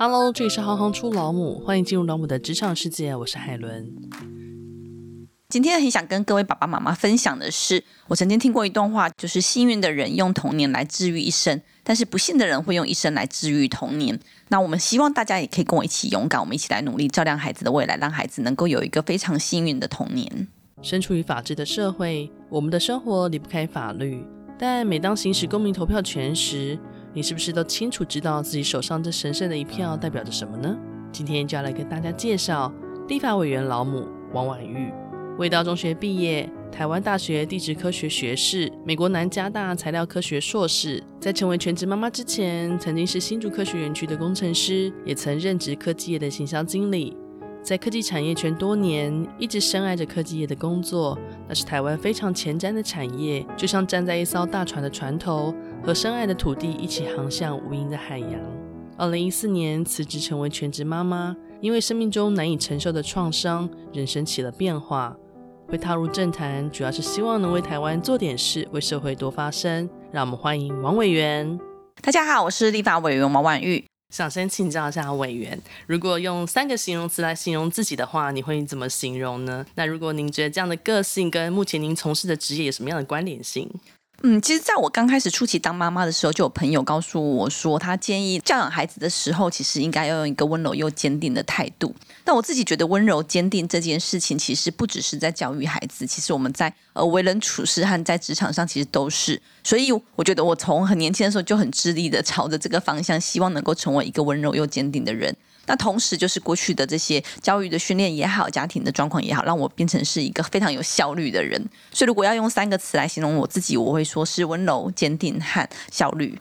Hello， 这里是行行出老母，欢迎进入老母的职场世界，我是海伦。今天很想跟各位爸爸妈妈分享的是，我曾经听过一段话，就是幸运的人用童年来治愈一生，但是不幸的人会用一生来治愈童年。那我们希望大家也可以跟我一起勇敢，我们一起来努力照亮孩子的未来，让孩子能够有一个非常幸运的童年。身处于法治的社会，我们的生活离不开法律，但每当行使公民投票权时，你是不是都清楚知道自己手上这神圣的一票代表着什么呢？今天就要来跟大家介绍立法委员老母王婉玉。卫道中学毕业，台湾大学地质科学学士，美国南加大材料科学硕士。在成为全职妈妈之前，曾经是新竹科学园区的工程师，也曾任职科技业的行销经理。在科技产业圈多年，一直深爱着科技业的工作，那是台湾非常前瞻的产业，就像站在一艘大船的船头，和深爱的土地一起航向无垠的海洋。2014年辞职成为全职妈妈，因为生命中难以承受的创伤，人生起了变化。会踏入政坛，主要是希望能为台湾做点事，为社会多发声。让我们欢迎王委员。大家好，我是立法委员王婉玉。想先请教一下委员，如果用3个形容词来形容自己的话，你会怎么形容呢？那如果您觉得这样的个性跟目前您从事的职业有什么样的关联性？其实在我刚开始初期当妈妈的时候，就有朋友告诉我说，他建议教养孩子的时候，其实应该要用一个温柔又坚定的态度。但我自己觉得温柔坚定这件事情，其实不只是在教育孩子，其实我们在为人处事和在职场上其实都是。所以我觉得我从很年轻的时候就很致力的朝着这个方向，希望能够成为一个温柔又坚定的人。那同时就是过去的这些教育的训练也好，家庭的状况也好，让我变成是一个非常有效率的人。所以如果要用3个词来形容我自己，我会说是温柔、坚定和效率。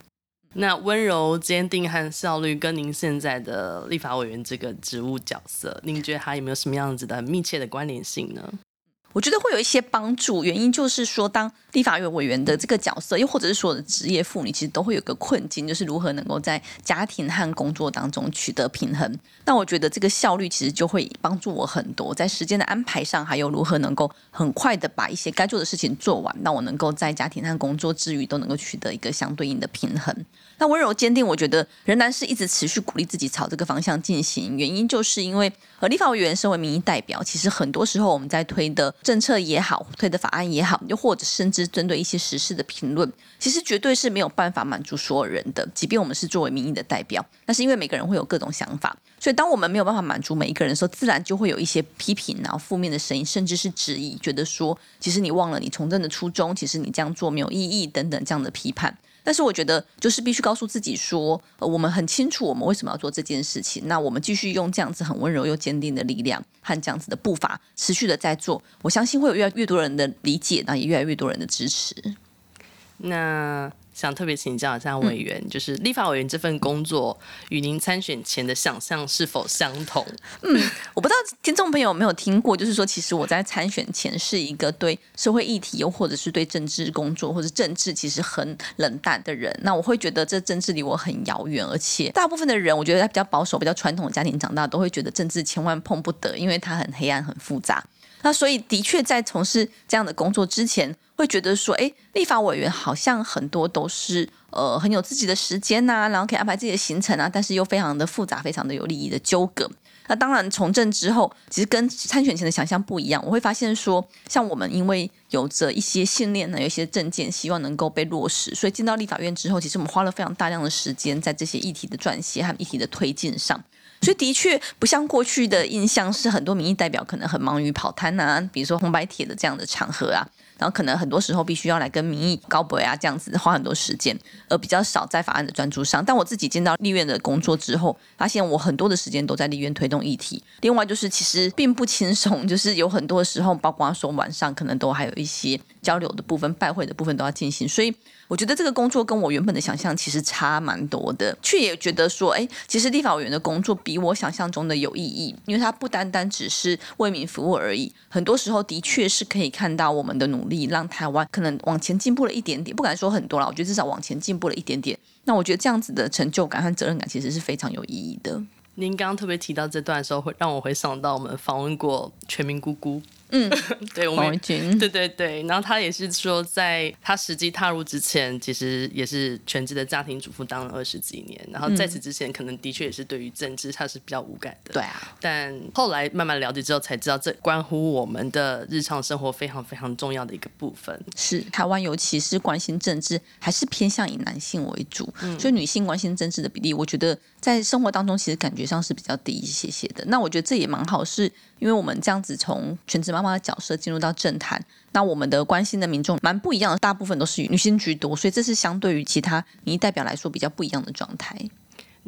那温柔、坚定和效率跟您现在的立法委员这个职务角色，您觉得它有没有什么样子的很密切的关联性呢？我觉得会有一些帮助，原因就是说，当立法委员的这个角色，又或者是说职业妇女，其实都会有个困境，就是如何能够在家庭和工作当中取得平衡。那我觉得这个效率其实就会帮助我很多，在时间的安排上，还有如何能够很快的把一些该做的事情做完，让我能够在家庭和工作之余都能够取得一个相对应的平衡。那温柔坚定，我觉得仍然是一直持续鼓励自己朝这个方向进行，原因就是因为立法委员身为民意代表，其实很多时候我们在推的政策也好，推的法案也好，又或者甚至针对一些时事的评论，其实绝对是没有办法满足所有人的，即便我们是作为民意的代表，但是因为每个人会有各种想法，所以当我们没有办法满足每一个人的时候，自然就会有一些批评然后负面的声音，甚至是质疑，觉得说其实你忘了你从政的初衷，其实你这样做没有意义等等这样的批判。但是我觉得就是必须告诉自己说，我们很清楚我们为什么要做这件事情，那我们继续用这样子很温柔又坚定的力量和这样子的步伐持续的在做，我相信会有越来越多人的理解，那也越来越多人的支持。那想特别请教一下委员，就是立法委员这份工作与您参选前的想象是否相同？我不知道听众朋友有没有听过，就是说其实我在参选前是一个对社会议题又或者是对政治工作或者政治其实很冷淡的人。那我会觉得这政治离我很遥远，而且大部分的人我觉得在比较保守比较传统的家庭长大，都会觉得政治千万碰不得，因为它很黑暗很复杂。那所以的确在从事这样的工作之前，会觉得说立法委员好像很多都是很有自己的时间啊，然后可以安排自己的行程啊，但是又非常的复杂，非常的有利益的纠葛。那当然从政之后，其实跟参选前的想象不一样，我会发现说，像我们因为有着一些信念呢，有一些政见希望能够被落实，所以进到立法院之后，其实我们花了非常大量的时间在这些议题的撰写和议题的推进上。所以的确不像过去的印象是很多民意代表可能很忙于跑摊啊，比如说红白帖的这样的场合啊，然后可能很多时候必须要来跟民意高博啊这样子花很多时间，而比较少在法案的专注上。但我自己进到立院的工作之后，发现我很多的时间都在立院推动议题。另外就是其实并不轻松，就是有很多时候包括说晚上可能都还有一些交流的部分、拜会的部分都要进行，所以我觉得这个工作跟我原本的想象其实差蛮多的，却也觉得说其实立法委员的工作比我想象中的有意义，因为它不单单只是为民服务而已，很多时候的确是可以看到我们的努力让台湾可能往前进步了一点点，不敢说很多啦，我觉得至少往前进步了一点点。那我觉得这样子的成就感和责任感其实是非常有意义的。您刚刚特别提到这段的时候，让我回想到我们访问过全民姑姑，嗯，对，我们对对对，然后他也是说在他实际踏入之前其实也是全职的家庭主妇当了20几年，然后在此之前可能的确也是对于政治他是比较无感的，对啊，但后来慢慢了解之后才知道这关乎我们的日常生活非常非常重要的一个部分。是台湾尤其是关心政治还是偏向以男性为主，所以女性关心政治的比例我觉得在生活当中其实感觉上是比较低一些些的。那我觉得这也蛮好，是因为我们这样子从全职妈妈的角色进入到政坛，那我们的关心的民众蛮不一样的，大部分都是女性居多，所以这是相对于其他民意代表来说比较不一样的状态。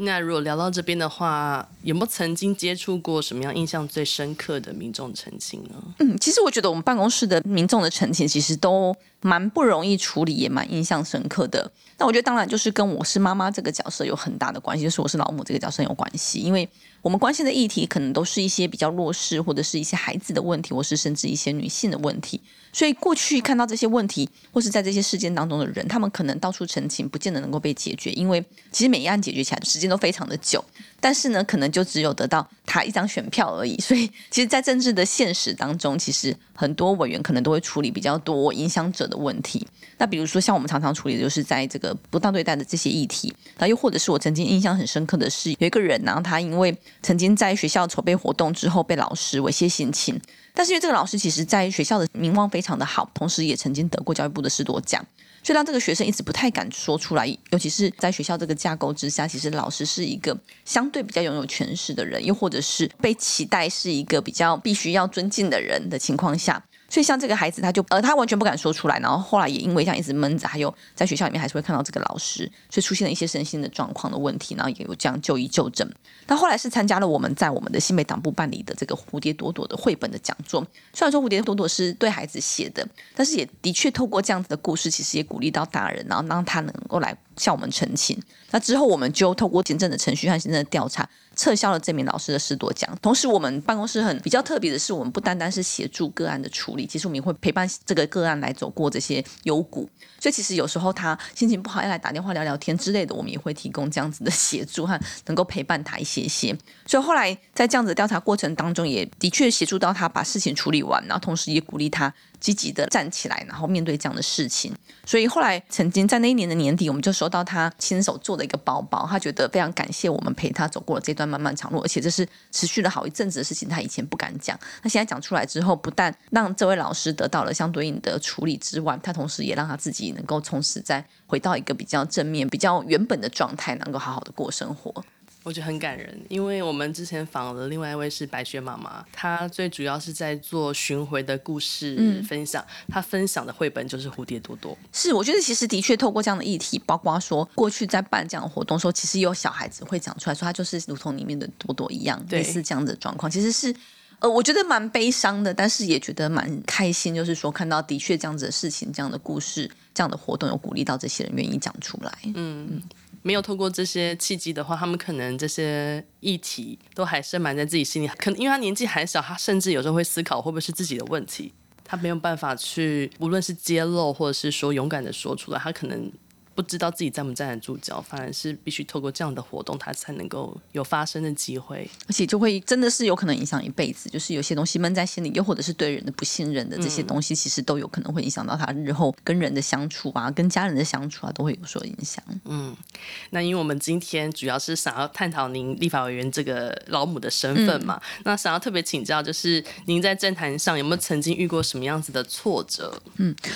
那如果聊到这边的话，有没有曾经接触过什么样印象最深刻的民众澄清呢？其实我觉得我们办公室的民众的澄清其实都蛮不容易处理，也蛮印象深刻的。那我觉得当然就是跟我是妈妈这个角色有很大的关系，就是我是老母这个角色有关系，因为我们关心的议题可能都是一些比较弱势或者是一些孩子的问题，或是甚至一些女性的问题，所以过去看到这些问题或是在这些事件当中的人，他们可能到处澄清不见得能够被解决，因为其实每一案解决起来时间都非常的久，但是呢可能就只有得到他一张选票而已，所以其实在政治的现实当中，其实很多委员可能都会处理比较多影响者的问题。那比如说像我们常常处理的就是在这个不当对待的这些议题，然后又或者是我曾经印象很深刻的是有一个人啊，他因为曾经在学校筹备活动之后被老师猥亵性侵，但是因为这个老师其实在学校的名望非常的好，同时也曾经得过教育部的10多奖，所以让这个学生一直不太敢说出来，尤其是在学校这个架构之下，其实老师是一个相对比较拥有权势的人，又或者是被期待是一个比较必须要尊敬的人的情况下，所以像这个孩子他就他完全不敢说出来，然后后来也因为这样一直闷着，还有在学校里面还是会看到这个老师，所以出现了一些身心的状况的问题，然后也有这样就医就诊。那后来是参加了我们在我们的新北党部办理的这个蝴蝶朵朵的绘本的讲座，虽然说蝴蝶朵朵是对孩子写的，但是也的确透过这样子的故事其实也鼓励到大人，然后让他能够来向我们澄清。那之后我们就透过行政的程序和行政的调查撤销了这名老师的10多奖。同时我们办公室很比较特别的是，我们不单单是协助个案的处理，其实我们会陪伴这个个案来走过这些幽谷，所以其实有时候他心情不好要来打电话聊聊天之类的，我们也会提供这样子的协助和能够陪伴他一些些。所以后来在这样子的调查过程当中，也的确协助到他把事情处理完，然后同时也鼓励他积极的站起来，然后面对这样的事情。所以后来曾经在那一年的年底，我们就收到他亲手做的一个包包，他觉得非常感谢我们陪他走过了这段漫漫长路，而且这是持续了好一阵子的事情，他以前不敢讲，那现在讲出来之后，不但让这位老师得到了相对应的处理之外，他同时也让他自己能够从此再回到一个比较正面比较原本的状态，能够好好的过生活。我觉得很感人，因为我们之前访了另外一位是白雪妈妈，她最主要是在做巡回的故事分享，她分享的绘本就是蝴蝶朵朵。是，我觉得其实的确透过这样的议题，包括说过去在办这样的活动的时候，其实有小孩子会讲出来说她就是如同里面的朵朵一样，类似这样的状况，其实是我觉得蛮悲伤的，但是也觉得蛮开心，就是说看到的确这样子的事情，这样的故事，这样的活动有鼓励到这些人愿意讲出来。没有透过这些契机的话，他们可能这些议题都还深埋在自己心里，可能因为他年纪还小，他甚至有时候会思考会不会是自己的问题，他没有办法去无论是揭露或者是说勇敢的说出来，他可能不知道自己站不站得住脚，反而是必须透过这样的活动他才能够有发声的机会，而且就会真的是有可能影响一辈子，就是有些东西闷在心里，又或者是对人的不信任的这些东西，其实都有可能会影响到他日后跟人的相处啊，跟家人的相处啊，都会有所影响。那因为我们今天主要是想要探讨您立法委员这个老母的身份嘛，那想要特别请教就是您在政坛上有没有曾经遇过什么样子的挫折？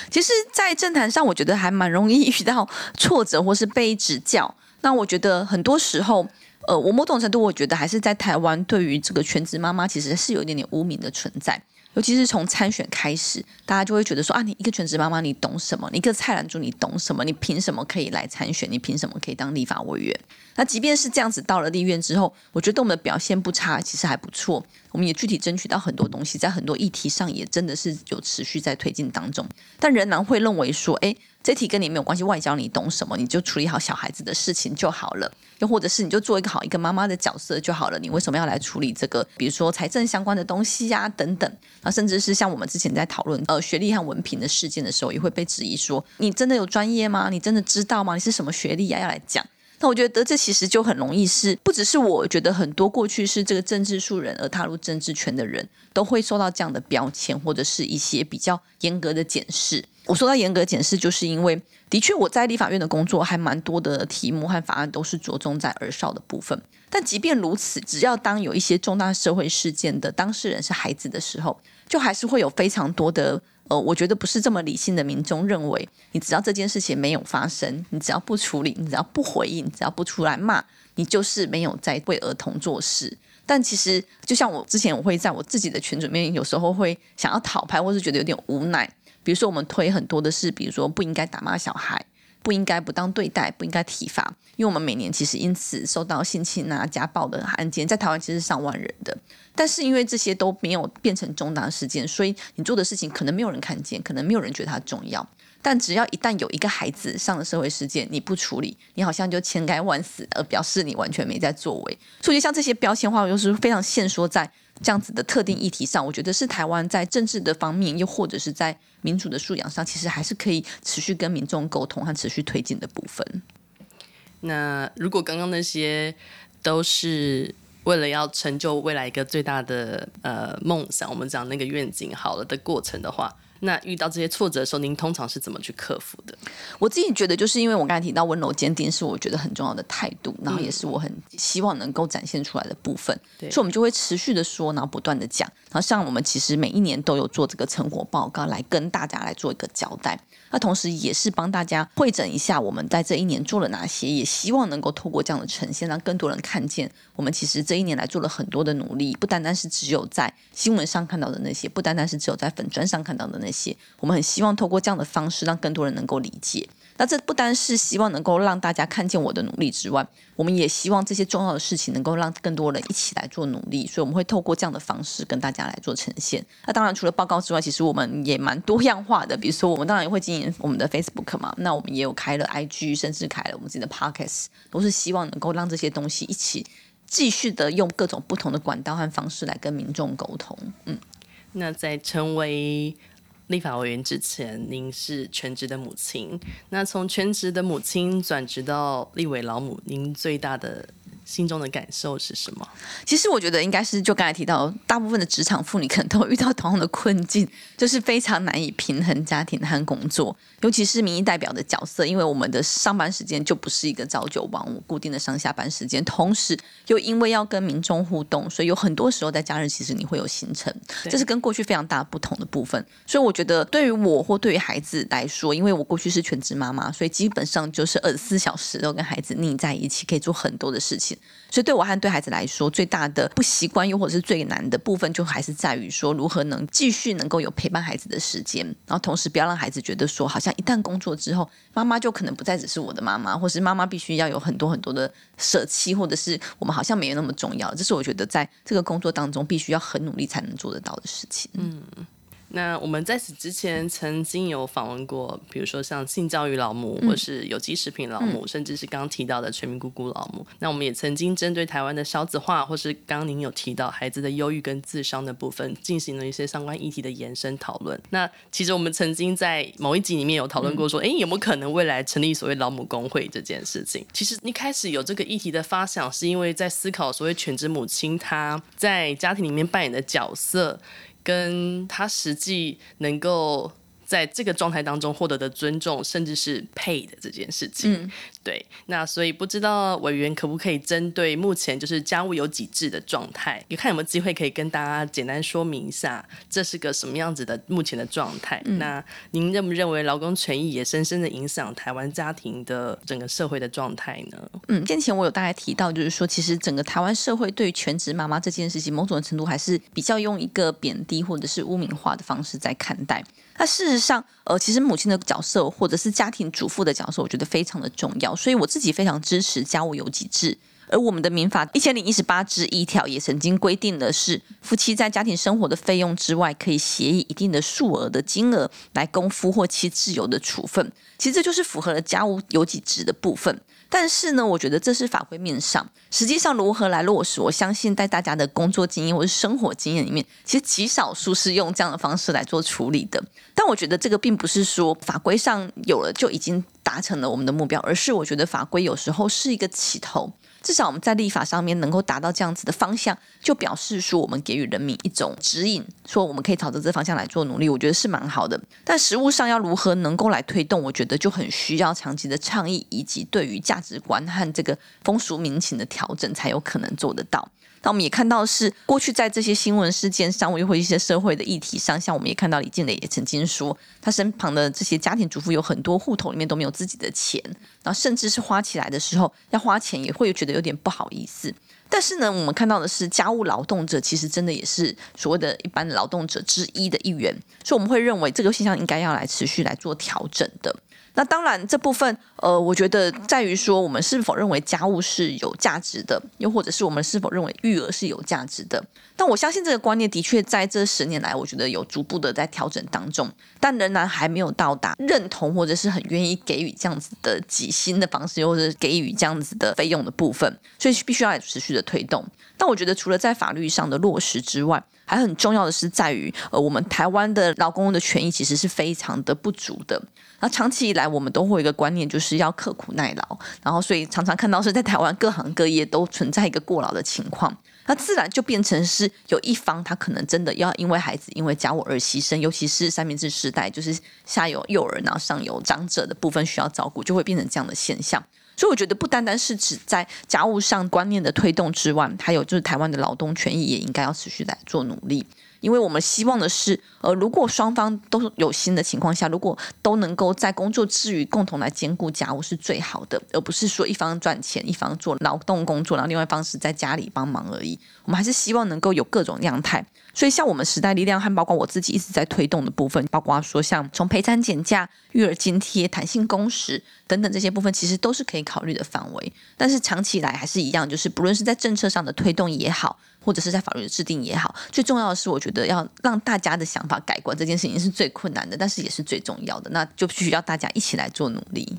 其实在政坛上我觉得还蛮容易遇到挫折或是被指教，那我觉得很多时候我某种程度我觉得还是在台湾对于这个全职妈妈其实是有一点点污名的存在，尤其是从参选开始，大家就会觉得说啊，你一个全职妈妈你懂什么，你一个菜篮子你懂什么，你凭什么可以来参选，你凭什么可以当立法委员。那即便是这样子到了立院之后，我觉得我们的表现不差，其实还不错，我们也具体争取到很多东西，在很多议题上也真的是有持续在推进当中，但仍然会认为说这题跟你没有关系，外交你懂什么，你就处理好小孩子的事情就好了，又或者是你就做一个妈妈的角色就好了，你为什么要来处理这个比如说财政相关的东西啊等等。那甚至是像我们之前在讨论学历和文凭的事件的时候，也会被质疑说你真的有专业吗，你真的知道吗，你是什么学历啊要来讲。那我觉得这其实就很容易是不只是我觉得很多过去是这个政治素人而踏入政治圈的人都会受到这样的标签或者是一些比较严格的检视。我说到严格检视，就是因为的确我在立法院的工作还蛮多的题目和法案都是着重在儿少的部分，但即便如此，只要当有一些重大社会事件的当事人是孩子的时候，就还是会有非常多的我觉得不是这么理性的民众认为，你只要这件事情没有发生，你只要不处理，你只要不回应，你只要不出来骂，你就是没有在为儿童做事。但其实就像我之前我会在我自己的群组里面有时候会想要讨拍，或是觉得有点无奈，比如说我们推很多的是比如说不应该打骂小孩，不应该不当对待，不应该体罚，因为我们每年其实因此受到性侵啊家暴的案件在台湾其实是上万人的，但是因为这些都没有变成重大事件，所以你做的事情可能没有人看见，可能没有人觉得它重要，但只要一旦有一个孩子上了社会事件，你不处理，你好像就千该万死，而表示你完全没在作为。所以像这些标签化又是非常限缩在这样子的特定议题上，我觉得是台湾在政治的方面又或者是在民主的素养上其实还是可以持续跟民众沟通和持续推进的部分。那如果刚刚那些都是为了要成就未来一个最大的梦想，我们讲那个愿景好了的过程的话，那遇到这些挫折的时候您通常是怎么去克服的？我自己觉得就是因为我刚才提到温柔坚定是我觉得很重要的态度，然后也是我很希望能够展现出来的部分，所以我们就会持续的说，然后不断的讲，然后像我们其实每一年都有做这个成果报告来跟大家来做一个交代，那同时也是帮大家汇整一下我们在这一年做了哪些，也希望能够透过这样的呈现让更多人看见我们其实这一年来做了很多的努力，不单单是只有在新闻上看到的那些，不单单是只有在粉专上看到的那些，我们很希望透过这样的方式让更多人能够理解。那这不单是希望能够让大家看见我的努力之外，我们也希望这些重要的事情能够让更多人一起来做努力，所以我们会透过这样的方式跟大家来做呈现。那当然除了报告之外，其实我们也蛮多样化的，比如说我们当然也会经营我们的 Facebook 嘛，那我们也有开了 IG， 甚至开了我们自己的 Podcast， 都是希望能够让这些东西一起继续的用各种不同的管道和方式来跟民众沟通。那在成为立法委员之前，您是全职的母亲，那从全职的母亲转职到立委老母，您最大的心中的感受是什么？其实我觉得应该是就刚才提到大部分的职场妇女可能都遇到同样的困境，就是非常难以平衡家庭和工作，尤其是民意代表的角色，因为我们的上班时间就不是一个朝九晚五固定的上下班时间，同时又因为要跟民众互动，所以有很多时候在假日其实你会有行程，这是跟过去非常大不同的部分。所以我觉得对于我或对于孩子来说，因为我过去是全职妈妈，所以基本上就是24小时都跟孩子腻在一起，可以做很多的事情，所以对我和对孩子来说最大的不习惯又或者是最难的部分就还是在于说如何能继续能够有陪伴孩子的时间，然后同时不要让孩子觉得说好像一旦工作之后妈妈就可能不再只是我的妈妈，或是妈妈必须要有很多很多的舍弃，或者是我们好像没有那么重要，这是我觉得在这个工作当中必须要很努力才能做得到的事情。那我们在此之前曾经有访问过比如说像性教育老母或是有机食品老母，甚至是刚刚提到的全民姑姑老母，那我们也曾经针对台湾的少子化或是刚刚您有提到孩子的忧郁跟自伤的部分进行了一些相关议题的延伸讨论。那其实我们曾经在某一集里面有讨论过说有没有可能未来成立所谓老母公会这件事情。其实一开始有这个议题的发想是因为在思考所谓全职母亲她在家庭里面扮演的角色跟他实际能够在这个状态当中获得的尊重甚至是配的这件事情。对，那所以不知道委员可不可以针对目前就是家务有几制的状态，也看有没有机会可以跟大家简单说明一下这是个什么样子的目前的状态。那您认不认为劳工权益也深深的影响台湾家庭的整个社会的状态呢？先前我有大概提到就是说其实整个台湾社会对于全职妈妈这件事情某种程度还是比较用一个贬低或者是污名化的方式在看待，那事实上其实母亲的角色或者是家庭主妇的角色我觉得非常的重要，所以我自己非常支持家务有几制，而我们的民法1018之1条也曾经规定的是夫妻在家庭生活的费用之外可以协议一定的数额的金额来供夫或妻自由的处分，其实这就是符合了家务有几制的部分。但是呢，我觉得这是法规面上，实际上如何来落实，我相信在大家的工作经验或是生活经验里面，其实极少数是用这样的方式来做处理的。但我觉得这个并不是说法规上有了就已经达成了我们的目标，而是我觉得法规有时候是一个起头，至少我们在立法上面能够达到这样子的方向，就表示说我们给予人民一种指引，说我们可以朝着这方向来做努力，我觉得是蛮好的。但实务上要如何能够来推动，我觉得就很需要长期的倡议以及对于价值观和这个风俗民情的调整才有可能做得到。那我们也看到是过去在这些新闻事件上，又或一些社会的议题上，像我们也看到李静蕾也曾经说，她身旁的这些家庭主妇有很多户头里面都没有自己的钱，然后甚至是花起来的时候要花钱也会觉得有点不好意思。但是呢，我们看到的是家务劳动者其实真的也是所谓的一般劳动者之一的一员，所以我们会认为这个现象应该要来持续来做调整的。那当然这部分我觉得在于说我们是否认为家务是有价值的，又或者是我们是否认为育儿是有价值的。但我相信这个观念的确在这10年来我觉得有逐步的在调整当中，但仍然还没有到达认同或者是很愿意给予这样子的给薪的方式，或者给予这样子的费用的部分，所以必须要持续的推动。但我觉得除了在法律上的落实之外，还很重要的是在于我们台湾的劳工的权益其实是非常的不足的。那长期以来我们都会有一个观念，就是要刻苦耐劳，然后所以常常看到是在台湾各行各业都存在一个过劳的情况，那自然就变成是有一方他可能真的要因为孩子因为家务而牺牲，尤其是三明治世代，就是下有幼儿然后上有长者的部分需要照顾，就会变成这样的现象。所以我觉得不单单是指在家务上观念的推动之外，还有就是台湾的劳动权益也应该要持续来做努力，因为我们希望的是如果双方都有心的情况下，如果都能够在工作之余共同来兼顾家务是最好的，而不是说一方赚钱一方做劳动工作，然后另外一方是在家里帮忙而已。我们还是希望能够有各种样态，所以像我们时代力量和包括我自己一直在推动的部分，包括说像从陪产检假、育儿津贴、弹性工时等等这些部分，其实都是可以考虑的范围。但是长期以来还是一样，就是不论是在政策上的推动也好，或者是在法律的制定也好，最重要的是我觉得要让大家的想法改观，这件事情是最困难的，但是也是最重要的，那就需要大家一起来做努力。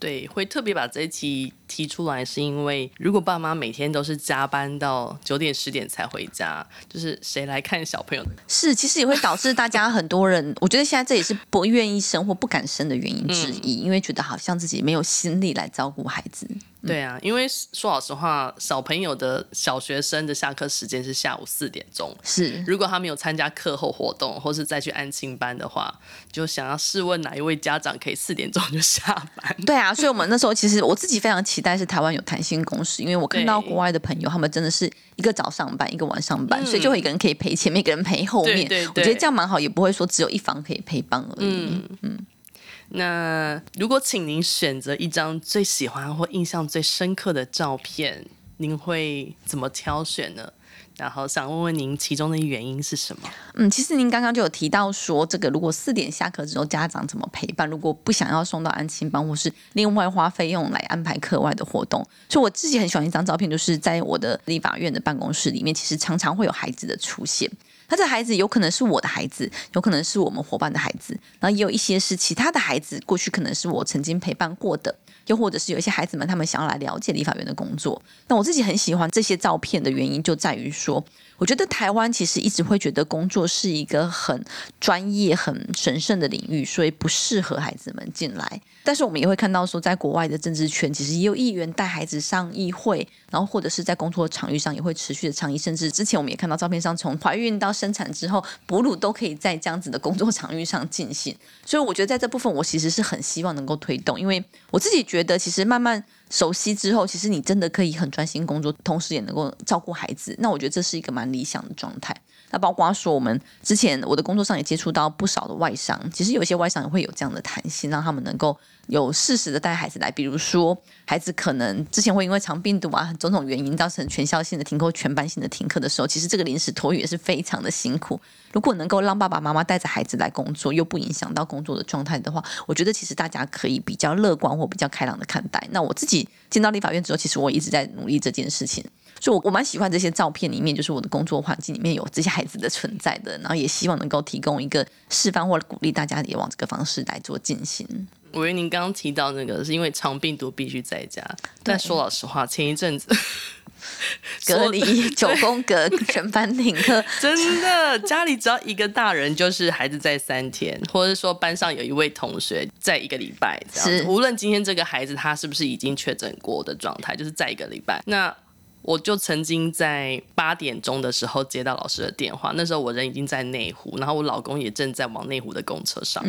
对，会特别把这一集提出来是因为如果爸妈每天都是加班到9点10点才回家，就是谁来看小朋友是其实也会导致大家很多人我觉得现在这也是不愿意生或不敢生的原因之一，因为觉得好像自己没有心力来照顾孩子。对啊，因为说老实话，小朋友的小学生的下课时间是下午4点钟，是如果他没有参加课后活动或是再去安亲班的话，就想要试问哪一位家长可以4点钟就下班。对啊，所以我们那时候其实我自己非常期待是台湾有弹性工时，因为我看到国外的朋友他们真的是一个早上班一个晚上班，所以就有一个人可以陪前面一个人陪后面。对对对，我觉得这样蛮好，也不会说只有一方可以陪伴而已。那如果请您选择一张最喜欢或印象最深刻的照片，您会怎么挑选呢？然后想问问您其中的原因是什么？其实您刚刚就有提到说这个如果4点下课之后家长怎么陪伴，如果不想要送到安亲班或是另外花费用来安排课外的活动，所以我自己很喜欢一张照片，就是在我的立法院的办公室里面，其实常常会有孩子的出现。他这孩子有可能是我的孩子，有可能是我们伙伴的孩子，然后也有一些是其他的孩子，过去可能是我曾经陪伴过的，又或者是有一些孩子们他们想要来了解立法院的工作。那我自己很喜欢这些照片的原因就在于说，我觉得台湾其实一直会觉得工作是一个很专业很神圣的领域，所以不适合孩子们进来。但是我们也会看到说在国外的政治圈其实也有议员带孩子上议会，然后或者是在工作场域上也会持续的倡议，甚至之前我们也看到照片上从怀孕到生产之后哺乳都可以在这样子的工作场域上进行。所以我觉得在这部分我其实是很希望能够推动，因为我自己觉得其实慢慢熟悉之后，其实你真的可以很专心工作，同时也能够照顾孩子，那我觉得这是一个蛮理想的状态。那包括说我们之前我的工作上也接触到不少的外商，其实有些外商也会有这样的弹性，让他们能够有适时的带孩子来，比如说孩子可能之前会因为长病毒啊种种原因造成全校性的停课、全班性的停课的时候，其实这个临时托育也是非常的辛苦，如果能够让爸爸妈妈带着孩子来工作又不影响到工作的状态的话，我觉得其实大家可以比较乐观或比较开朗的看待。那我自己进到立法院之后，其实我一直在努力这件事情，所以我蛮喜欢这些照片里面就是我的工作环境里面有这些孩子的存在的，然后也希望能够提供一个示范或鼓励大家也往这个方式来做进行。我以为您刚刚提到那个是因为肠病毒必须在家，但说老实话，前一阵子隔离9宫格全班停课，真的家里只要一个大人就是孩子在3天，或者说班上有一位同学在1个礼拜这样子，无论今天这个孩子他是不是已经确诊过的状态，就是在1个礼拜。那我就曾经在8点钟的时候接到老师的电话，那时候我人已经在内湖，然后我老公也正在往内湖的公车上，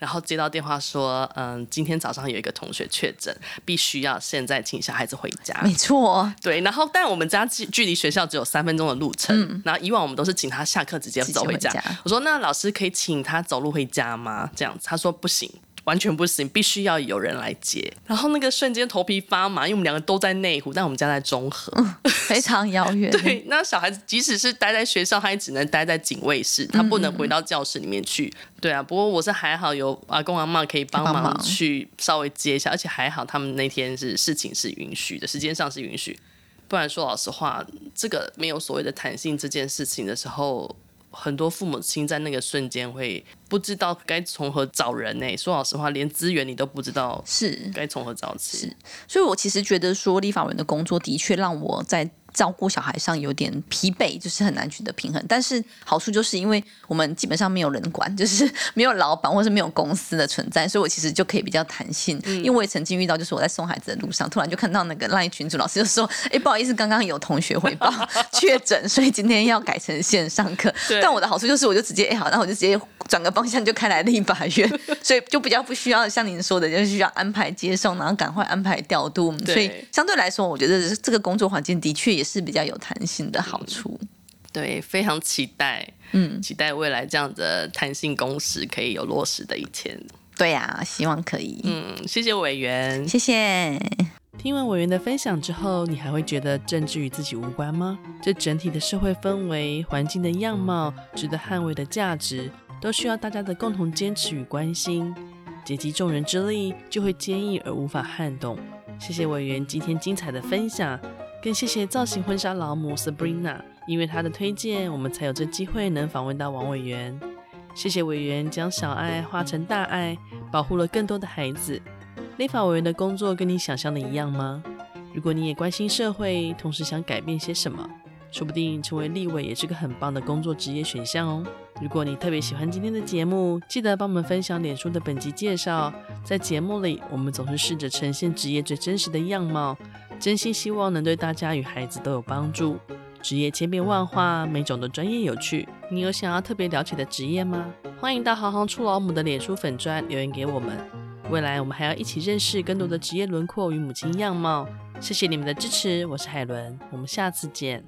然后接到电话说，今天早上有一个同学确诊，必须要现在请小孩子回家。没错，对。然后，但我们家距离学校只有3分钟的路程，然后以往我们都是请他下课直接走回家。我说，那老师可以请他走路回家吗？这样子，他说不行。完全不行，必须要有人来接。然后那个瞬间头皮发麻，因为我们两个都在内湖，但我们家在中和，非常遥远。对，那小孩子即使是待在学校，他也只能待在警卫室，他不能回到教室里面去。对啊，不过我是还好有阿公阿嬷可以帮忙去稍微接一下，而且还好他们那天是事情是允许的，时间上是允许。不然说老实话，这个没有所谓的弹性这件事情的时候，很多父母亲在那个瞬间会不知道该从何找人欸，说老实话连资源你都不知道是该从何找起。所以我其实觉得说立法委员的工作的确让我在照顾小孩上有点疲惫，就是很难取得平衡。但是好处就是因为我们基本上没有人管，就是没有老板或是没有公司的存在，所以我其实就可以比较弹性。因为我也曾经遇到，就是我在送孩子的路上，突然就看到那个 LINE 群组老师就说：“哎，不好意思，刚刚有同学汇报确诊，所以今天要改成线上课。”但我的好处就是，我就直接好，然后我就直接转个方向就开来立法院，所以就比较不需要像您说的，就是需要安排接送，然后赶快安排调度。所以相对来说，我觉得这个工作环境的确也是比较有弹性的好处。对，非常期待，期待未来这样的弹性工时可以有落实的一天。对啊，希望可以。谢谢委员，谢谢。听完委员的分享之后，你还会觉得政治与自己无关吗？这整体的社会氛围、环境的样貌、值得捍卫的价值，都需要大家的共同坚持与关心。竭集众人之力，就会坚毅而无法撼动。谢谢委员今天精彩的分享。更谢谢造型婚纱老母 Sabrina， 因为她的推荐，我们才有这机会能访问到王委员。谢谢委员将小爱化成大爱，保护了更多的孩子。立法委员的工作跟你想象的一样吗？如果你也关心社会，同时想改变些什么，说不定成为立委也是个很棒的工作职业选项哦。如果你特别喜欢今天的节目，记得帮我们分享脸书的本集介绍。在节目里，我们总是试着呈现职业最真实的样貌，真心希望能对大家与孩子都有帮助。职业千变万化，每种的专业有趣。你有想要特别了解的职业吗？欢迎到行行出老母的脸书粉专留言给我们。未来我们还要一起认识更多的职业轮廓与母亲样貌。谢谢你们的支持，我是海伦，我们下次见。